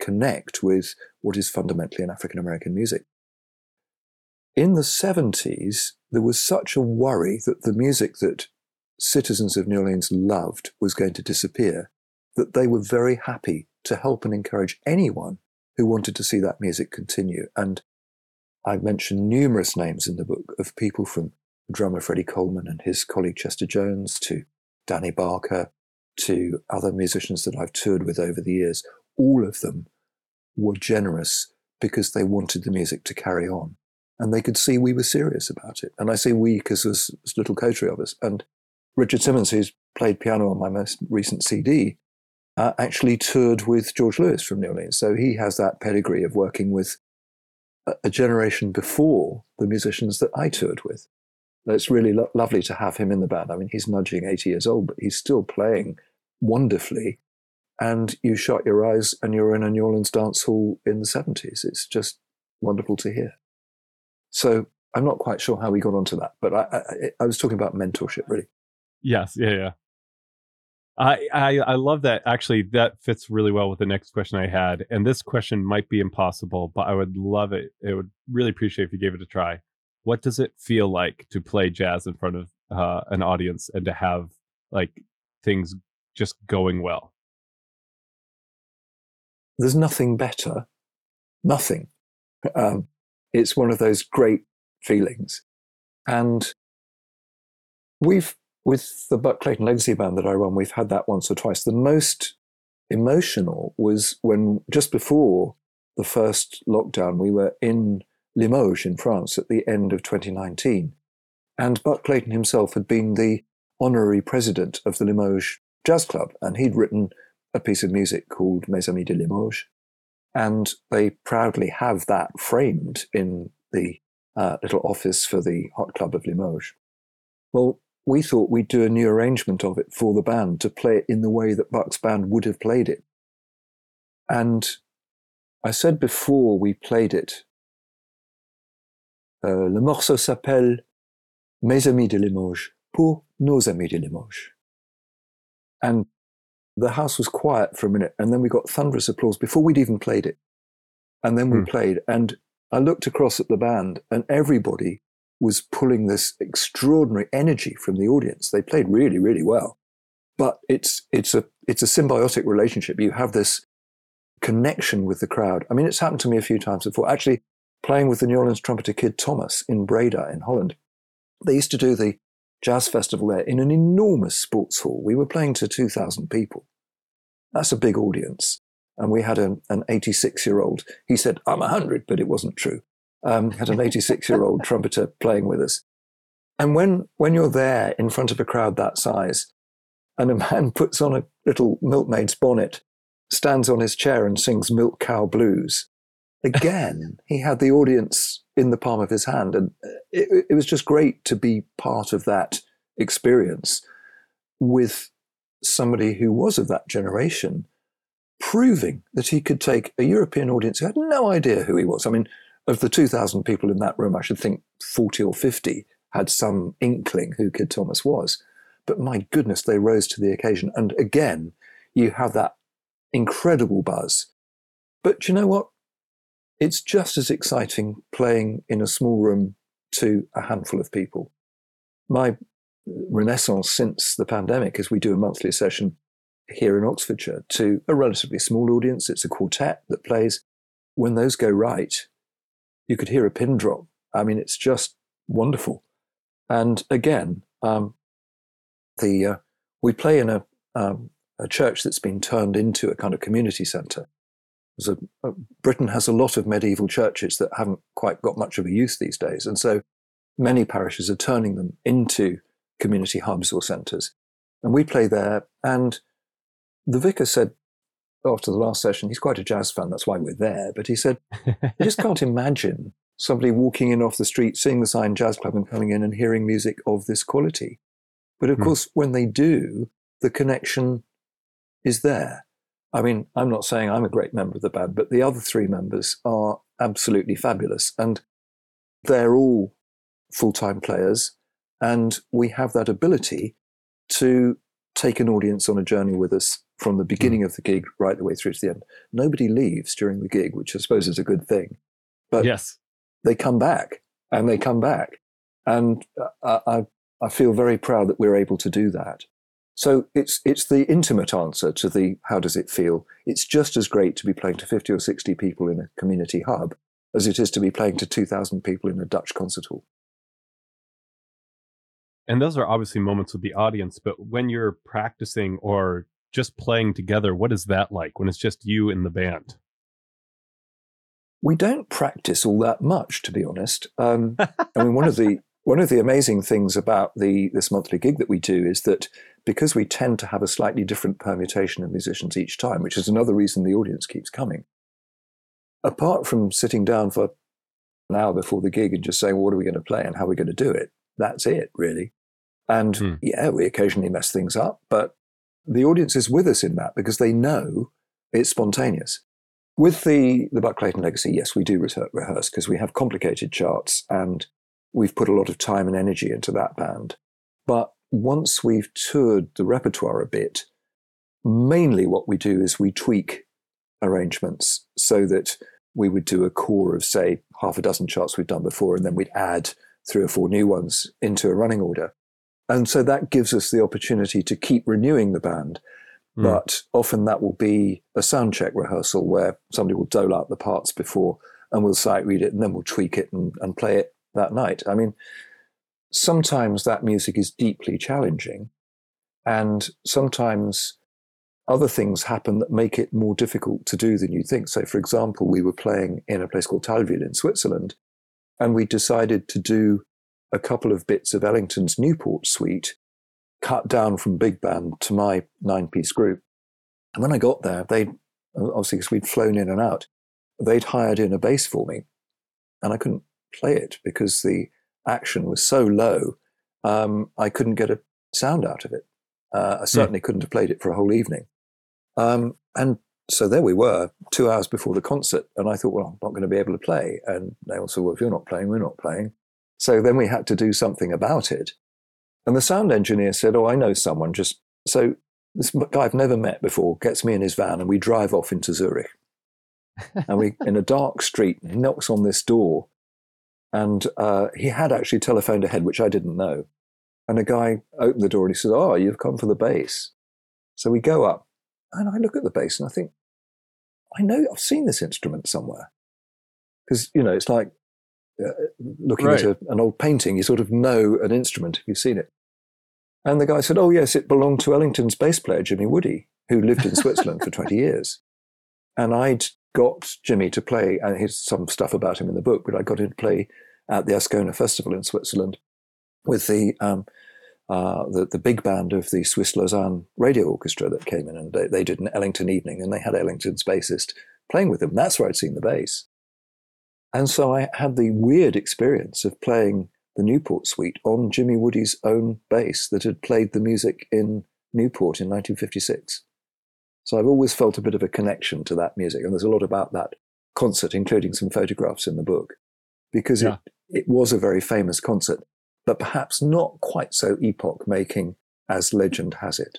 connect with what is fundamentally an African-American music? In the 70s, there was such a worry that the music that citizens of New Orleans loved was going to disappear that they were very happy to help and encourage anyone who wanted to see that music continue. And I mentioned numerous names in the book of people, from drummer Freddie Coleman and his colleague Chester Jones to Danny Barker to other musicians that I've toured with over the years. All of them were generous because they wanted the music to carry on, and they could see we were serious about it. And I say we because there's this little coterie of us. And Richard Simmons, who's played piano on my most recent CD, actually toured with George Lewis from New Orleans. So he has that pedigree of working with a generation before the musicians that I toured with. It's really lovely to have him in the band. I mean, he's nudging 80 years old, but he's still playing wonderfully. And you shut your eyes and you're in a New Orleans dance hall in the 70s. It's just wonderful to hear. So I'm not quite sure how we got onto that, but I was talking about mentorship, really. Yes, yeah. I love that. Actually, that fits really well with the next question I had. And this question might be impossible, but I would love it. I would really appreciate if you gave it a try. What does it feel like to play jazz in front of an audience and to have like things just going well? There's nothing better. Nothing. It's one of those great feelings. And with the Buck Clayton Legacy Band that I run, we've had that once or twice. The most emotional was when, just before the first lockdown, we were in Limoges in France at the end of 2019. And Buck Clayton himself had been the honorary president of the Limoges Jazz Club, and he'd written a piece of music called Mes Amis de Limoges. And they proudly have that framed in the little office for the Hot Club of Limoges. Well, we thought we'd do a new arrangement of it for the band to play it in the way that Buck's band would have played it. And I said before we played it, le morceau s'appelle Mes Amis de Limoges, pour nos amis de Limoges. And the house was quiet for a minute, and then we got thunderous applause before we'd even played it. And then we played, and I looked across at the band, and everybody was pulling this extraordinary energy from the audience. They played really, really well. But it's a symbiotic relationship. You have this connection with the crowd. I mean, it's happened to me a few times before. Actually, playing with the New Orleans trumpeter Kid Thomas in Breda in Holland, they used to do the jazz festival there in an enormous sports hall. We were playing to 2,000 people. That's a big audience. And we had an 86-year-old. He said, I'm 100, but it wasn't true. Had an 86-year-old trumpeter playing with us. And when you're there in front of a crowd that size, and a man puts on a little milkmaid's bonnet, stands on his chair and sings Milk Cow Blues, again, he had the audience in the palm of his hand. And it was just great to be part of that experience with somebody who was of that generation, proving that he could take a European audience who had no idea who he was. I mean, of the 2,000 people in that room, I should think 40 or 50 had some inkling who Kid Thomas was. But my goodness, they rose to the occasion. And again, you have that incredible buzz. But you know what? It's just as exciting playing in a small room to a handful of people. My renaissance since the pandemic is we do a monthly session here in Oxfordshire to a relatively small audience. It's a quartet that plays. When those go right, you could hear a pin drop. I mean, it's just wonderful. And again, we play in a church that's been turned into a kind of community centre. Britain has a lot of medieval churches that haven't quite got much of a use these days. And so many parishes are turning them into community hubs or centres. And we play there. And the vicar said after the last session, he's quite a jazz fan, that's why we're there. But he said, I just can't imagine somebody walking in off the street, seeing the sign Jazz Club and coming in and hearing music of this quality. But of course, when they do, the connection is there. I mean, I'm not saying I'm a great member of the band, but the other three members are absolutely fabulous. And they're all full-time players. And we have that ability to take an audience on a journey with us from the beginning of the gig right the way through to the end. Nobody leaves during the gig, which I suppose is a good thing. But yes, they come back and they come back. And I feel very proud that we're able to do that. So it's the intimate answer to the how does it feel. It's just as great to be playing to 50 or 60 people in a community hub as it is to be playing to 2,000 people in a Dutch concert hall. And those are obviously moments with the audience, but when you're practicing or just playing together, what is that like when it's just you and the band? We don't practice all that much, to be honest. I mean, one of the amazing things about this monthly gig that we do is that because we tend to have a slightly different permutation of musicians each time, which is another reason the audience keeps coming. Apart from sitting down for an hour before the gig and just saying, what are we going to play and how are we going to do it? that's it, really. And yeah, we occasionally mess things up, but the audience is with us in that because they know it's spontaneous. With the Buck Clayton legacy, yes, we do rehearse because we have complicated charts and we've put a lot of time and energy into that band. But once we've toured the repertoire a bit, mainly what we do is we tweak arrangements so that we would do a core of, say, half a dozen charts we've done before, and then we'd add 3 or 4 new ones into a running order. And so that gives us the opportunity to keep renewing the band. But often that will be a sound check rehearsal where somebody will dole out the parts before and we'll sight read it and then we'll tweak it and play it that night. I mean, sometimes that music is deeply challenging and sometimes other things happen that make it more difficult to do than you think. So, for example, we were playing in a place called Talville in Switzerland and we decided to do a couple of bits of Ellington's Newport Suite cut down from big band to my 9-piece group. And when I got there, they'd, obviously because we'd flown in and out, they'd hired in a bass for me and I couldn't play it because the action was so low, I couldn't get a sound out of it. I certainly couldn't have played it for a whole evening. And so there we were, 2 hours before the concert, and I thought, well, I'm not going to be able to play. And they all said, well, if you're not playing, we're not playing. So then we had to do something about it. And the sound engineer said, oh, I know someone. Just so this guy I've never met before gets me in his van and we drive off into Zurich. And we, in a dark street, he knocks on this door. And he had actually telephoned ahead, which I didn't know. And a guy opened the door and he said, oh, you've come for the bass. So we go up and I look at the bass and I think, I know I've seen this instrument somewhere. Because, you know, it's like looking right at an old painting, you sort of know an instrument if you've seen it. And the guy said, oh, yes, it belonged to Ellington's bass player, Jimmy Woody, who lived in Switzerland for 20 years. And I'd got Jimmy to play, and here's some stuff about him in the book, but I got him to play at the Ascona Festival in Switzerland with the big band of the Swiss Lausanne Radio Orchestra that came in, and they did an Ellington evening, and they had Ellington's bassist playing with them. That's where I'd seen the bass. And so I had the weird experience of playing the Newport Suite on Jimmy Woody's own bass that had played the music in Newport in 1956. So I've always felt a bit of a connection to that music, and there's a lot about that concert, including some photographs in the book, because it was a very famous concert, but perhaps not quite so epoch-making as legend has it.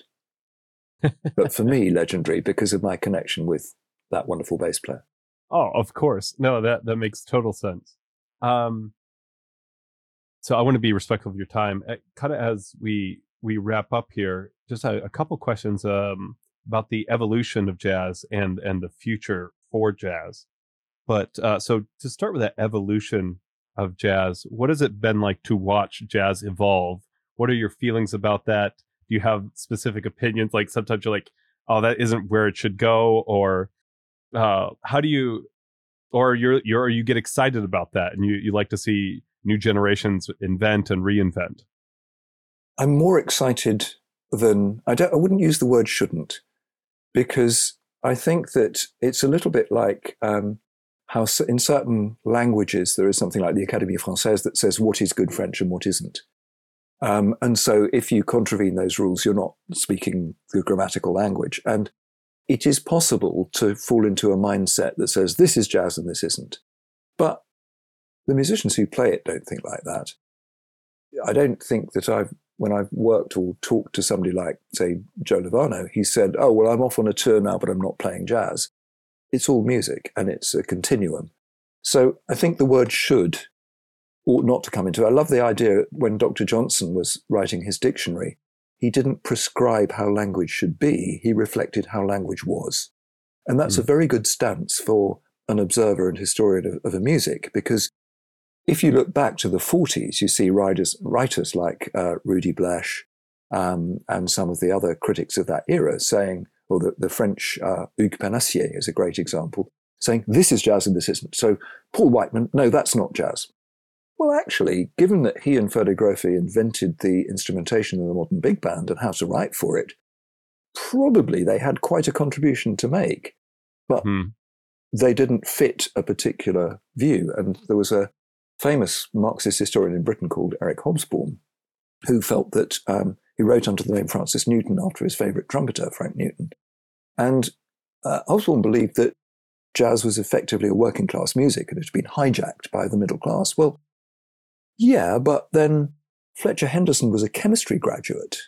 But for me, legendary because of my connection with that wonderful bass player. Oh, of course. No, that makes total sense. So I want to be respectful of your time. Kind of as we wrap up here, just a couple questions about the evolution of jazz and the future for jazz. But so to start with that evolution of jazz, what has it been like to watch jazz evolve? What are your feelings about that? Do you have specific opinions? Like sometimes you're like, oh, that isn't where it should go, or how do you, or you get excited about that and you like to see new generations invent and reinvent? I'm more excited than, I wouldn't use the word shouldn't, because I think that it's a little bit like how in certain languages there is something like the Académie Française that says what is good French and what isn't. And so if you contravene those rules, you're not speaking the grammatical language. And it is possible to fall into a mindset that says this is jazz and this isn't. But the musicians who play it don't think like that. I don't think that when I've worked or talked to somebody like, say, Joe Lovano, he said, oh, well, I'm off on a tour now, but I'm not playing jazz. It's all music and it's a continuum. So I think the word should ought not to come into it. I love the idea when Dr. Johnson was writing his dictionary, he didn't prescribe how language should be. He reflected how language was. And that's a very good stance for an observer and historian of a music, because if you look back to the 40s, you see writers like Rudy Blesch and some of the other critics of that era saying, or the French Hugues Panassier is a great example, saying this is jazz and this isn't. So Paul Whiteman, no, that's not jazz. Well, actually, given that he and Ferdo Grofi invented the instrumentation of the modern big band and how to write for it, probably they had quite a contribution to make, but they didn't fit a particular view. And there was a famous Marxist historian in Britain called Eric Hobsbawm, who felt that he wrote under the name Francis Newton after his favourite trumpeter, Frank Newton. And Hobsbawm believed that jazz was effectively a working-class music and it had been hijacked by the middle class. Well, yeah, but then Fletcher Henderson was a chemistry graduate.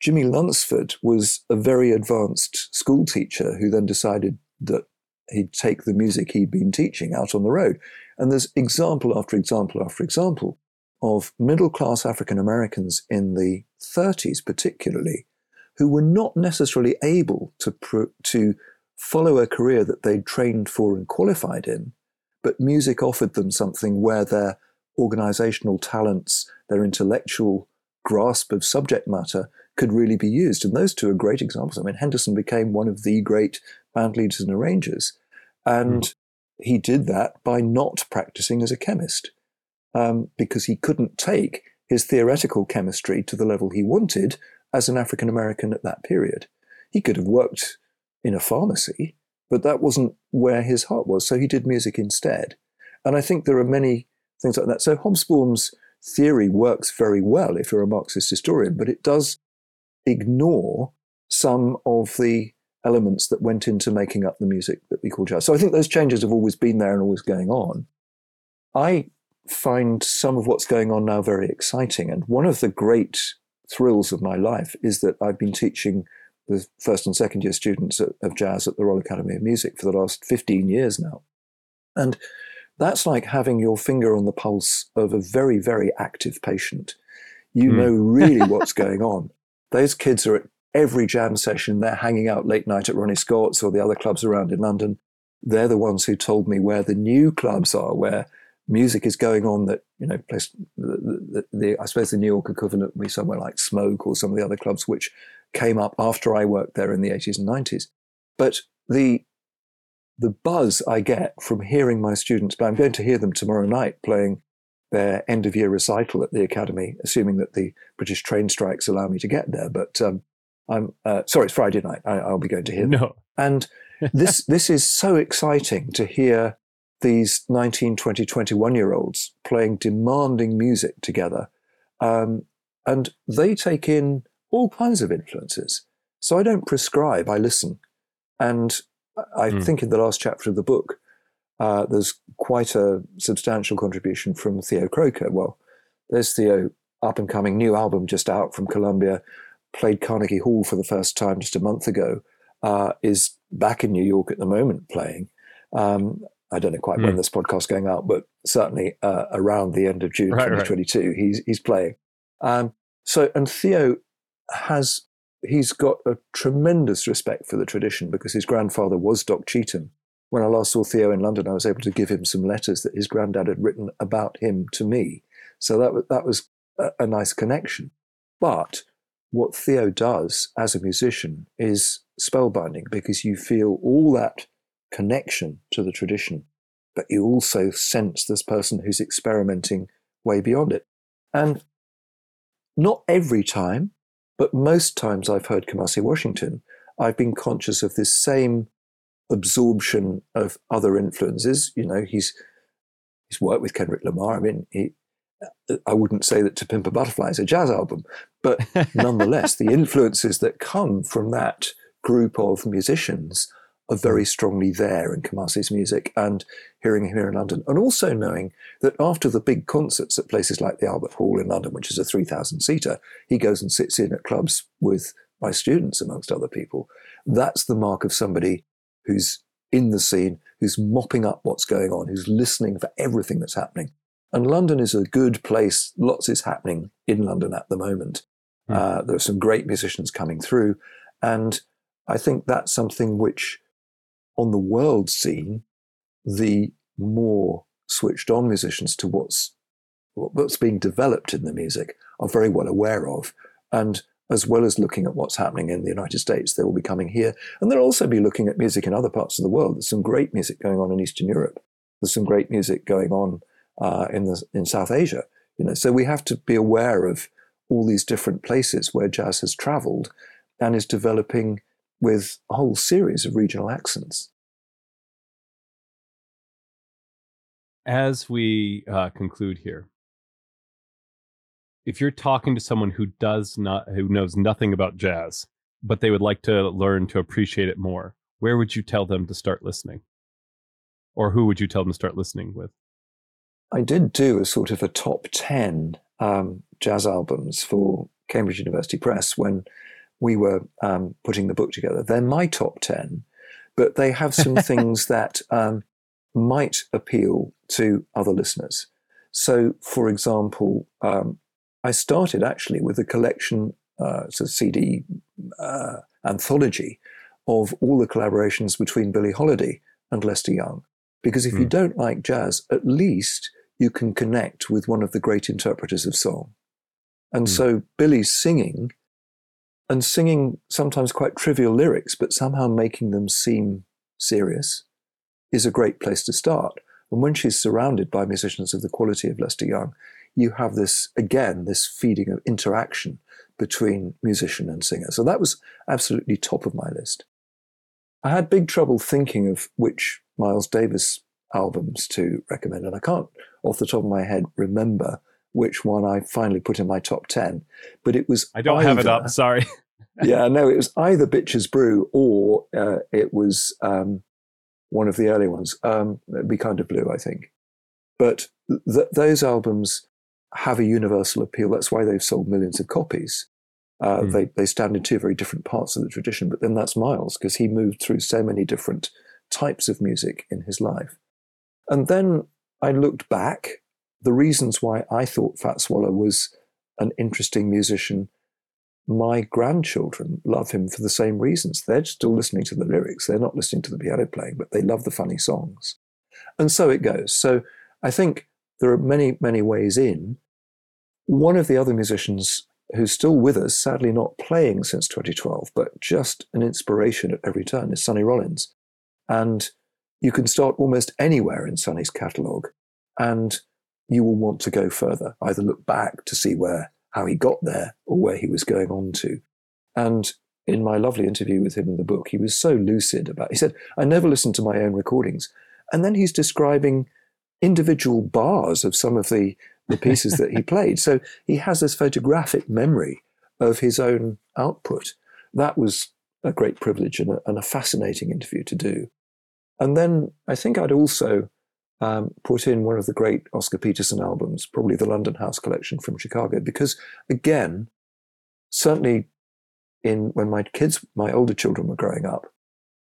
Jimmy Lunsford was a very advanced school teacher who then decided that he'd take the music he'd been teaching out on the road. And there's example after example after example of middle-class African Americans in the 30s particularly who were not necessarily able to follow a career that they'd trained for and qualified in, but music offered them something where their organisational talents, their intellectual grasp of subject matter could really be used. And those two are great examples. I mean, Henderson became one of the great band leaders and arrangers. And he did that by not practising as a chemist because he couldn't take his theoretical chemistry to the level he wanted as an African American at that period. He could have worked in a pharmacy, but that wasn't where his heart was. So he did music instead. And I think there are many things like that. So Hobsbawm's theory works very well if you're a Marxist historian, but it does ignore some of the elements that went into making up the music that we call jazz. So I think those changes have always been there and always going on. I find some of what's going on now very exciting. And one of the great thrills of my life is that I've been teaching the first and second year students of jazz at the Royal Academy of Music for the last 15 years now. And that's like having your finger on the pulse of a very, very active patient. You know really what's going on. Those kids are at every jam session. They're hanging out late night at Ronnie Scott's or the other clubs around in London. They're the ones who told me where the new clubs are, where music is going on that, you know, place, I suppose the New York equivalent would be somewhere like Smoke or some of the other clubs which came up after I worked there in the 80s and 90s. But the buzz I get from hearing my students, but I'm going to hear them tomorrow night playing their end-of-year recital at the Academy, assuming that the British train strikes allow me to get there. But sorry, it's Friday night. I'll be going to hear them. No. And this is so exciting to hear these 19, 20, 21-year-olds playing demanding music together. And they take in all kinds of influences. So I don't prescribe, I listen. And I think in the last chapter of the book, there's quite a substantial contribution from Theo Croker. Well, there's Theo, up-and-coming, new album just out from Columbia, played Carnegie Hall for the first time just a month ago, is back in New York at the moment playing. I don't know quite when this podcast's going out, but certainly around the end of June 2022, right. He's playing. And Theo he's got a tremendous respect for the tradition because his grandfather was Doc Cheatham. When I last saw Theo in London, I was able to give him some letters that his granddad had written about him to me. So that was a nice connection. But what Theo does as a musician is spellbinding because you feel all that connection to the tradition, but you also sense this person who's experimenting way beyond it. And not every time, but most times I've heard Kamasi Washington, I've been conscious of this same absorption of other influences. You know, he's worked with Kendrick Lamar. I mean, I wouldn't say that To Pimp a Butterfly is a jazz album, but nonetheless, the influences that come from that group of musicians are very strongly there in Kamasi's music and hearing him here in London. And also knowing that after the big concerts at places like the Albert Hall in London, which is a 3,000-seater, he goes and sits in at clubs with my students, amongst other people. That's the mark of somebody who's in the scene, who's mopping up what's going on, who's listening for everything that's happening. And London is a good place. Lots is happening in London at the moment. There are some great musicians coming through. And I think that's something which, on the world scene, the more switched on musicians to what's being developed in the music are very well aware of. And as well as looking at what's happening in the United States, they will be coming here. And they'll also be looking at music in other parts of the world. There's some great music going on in Eastern Europe. There's some great music going on in South Asia. You know, so we have to be aware of all these different places where jazz has travelled and is developing with a whole series of regional accents. as we conclude here, if you're talking to someone who knows nothing about jazz, but they would like to learn to appreciate it more, where would you tell them to start listening? Or who would you tell them to start listening with? I did do a sort of a top 10 jazz albums for Cambridge University Press when we were putting the book together. They're my top 10, but they have some things that might appeal to other listeners. So, for example, I started actually with a collection, it's a CD anthology of all the collaborations between Billie Holiday and Lester Young. Because if you don't like jazz, at least you can connect with one of the great interpreters of song. And so Billie's singing, and singing sometimes quite trivial lyrics, but somehow making them seem serious, is a great place to start. And when she's surrounded by musicians of the quality of Lester Young, you have this, again, this feeding of interaction between musician and singer. So that was absolutely top of my list. I had big trouble thinking of which Miles Davis albums to recommend, and I can't, off the top of my head, remember which one I finally put in my top 10. But it was have it up, sorry. Yeah, no, it was either Bitches Brew or it was one of the early ones, Be Kind of Blue, I think. But those albums have a universal appeal. That's why they've sold millions of copies. They stand in two very different parts of the tradition, but then that's Miles, because he moved through so many different types of music in his life. And then I looked back, the reasons why I thought Fats Waller was an interesting musician. My grandchildren love him for the same reasons. They're still listening to the lyrics. They're not listening to the piano playing, but they love the funny songs. And so it goes. So I think there are many, many ways in. One of the other musicians who's still with us, sadly not playing since 2012, but just an inspiration at every turn, is Sonny Rollins. And you can start almost anywhere in Sonny's catalogue, and you will want to go further, either look back to see how he got there or where he was going on to. And in my lovely interview with him in the book, he was so lucid about it. He said, I never listened to my own recordings. And then he's describing individual bars of some of the pieces that he played. So he has this photographic memory of his own output. That was a great privilege and a fascinating interview to do. And then I think I'd also put in one of the great Oscar Peterson albums, probably the London House Collection from Chicago, because again, certainly when my older children were growing up,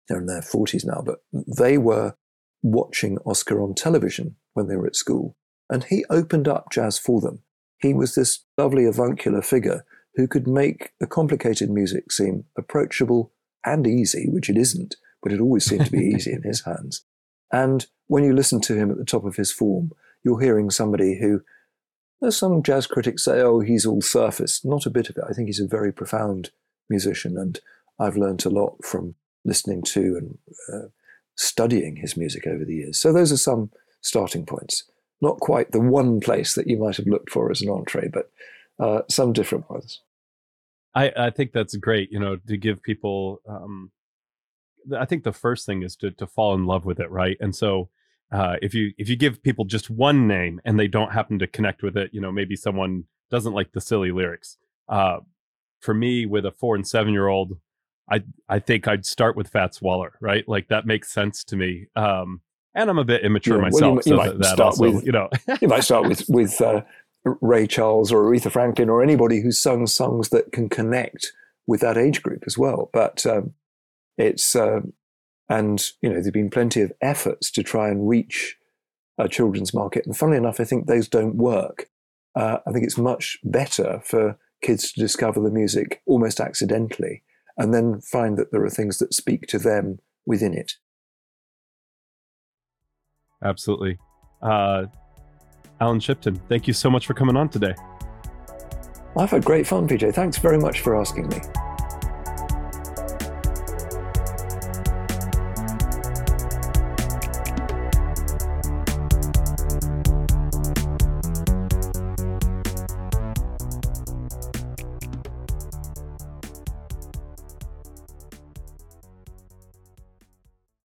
they're in their 40s now, but they were watching Oscar on television when they were at school. And he opened up jazz for them. He was this lovely avuncular figure who could make the complicated music seem approachable and easy, which it isn't, but it always seemed to be easy in his hands. And when you listen to him at the top of his form, you're hearing somebody who, as some jazz critics say, oh, he's all surface. Not a bit of it. I think he's a very profound musician, and I've learned a lot from listening to and studying his music over the years. So those are some starting points. Not quite the one place that you might have looked for as an entree, but some different ones. I think that's great, to give people, I think the first thing is to fall in love with it, right? And so if you give people just one name and they don't happen to connect with it, maybe someone doesn't like the silly lyrics. For me, with a 4 and 7-year-old, I think I'd start with Fats Waller, right? Like that makes sense to me. And I'm a bit immature myself, You might start with Ray Charles or Aretha Franklin or anybody who's sung songs that can connect with that age group as well. But there've been plenty of efforts to try and reach a children's market, and funnily enough, I think those don't work. I think it's much better for kids to discover the music almost accidentally, and then find that there are things that speak to them within it. Absolutely. Alan Shipton, thank you so much for coming on today. I've had great fun, PJ. Thanks very much for asking me.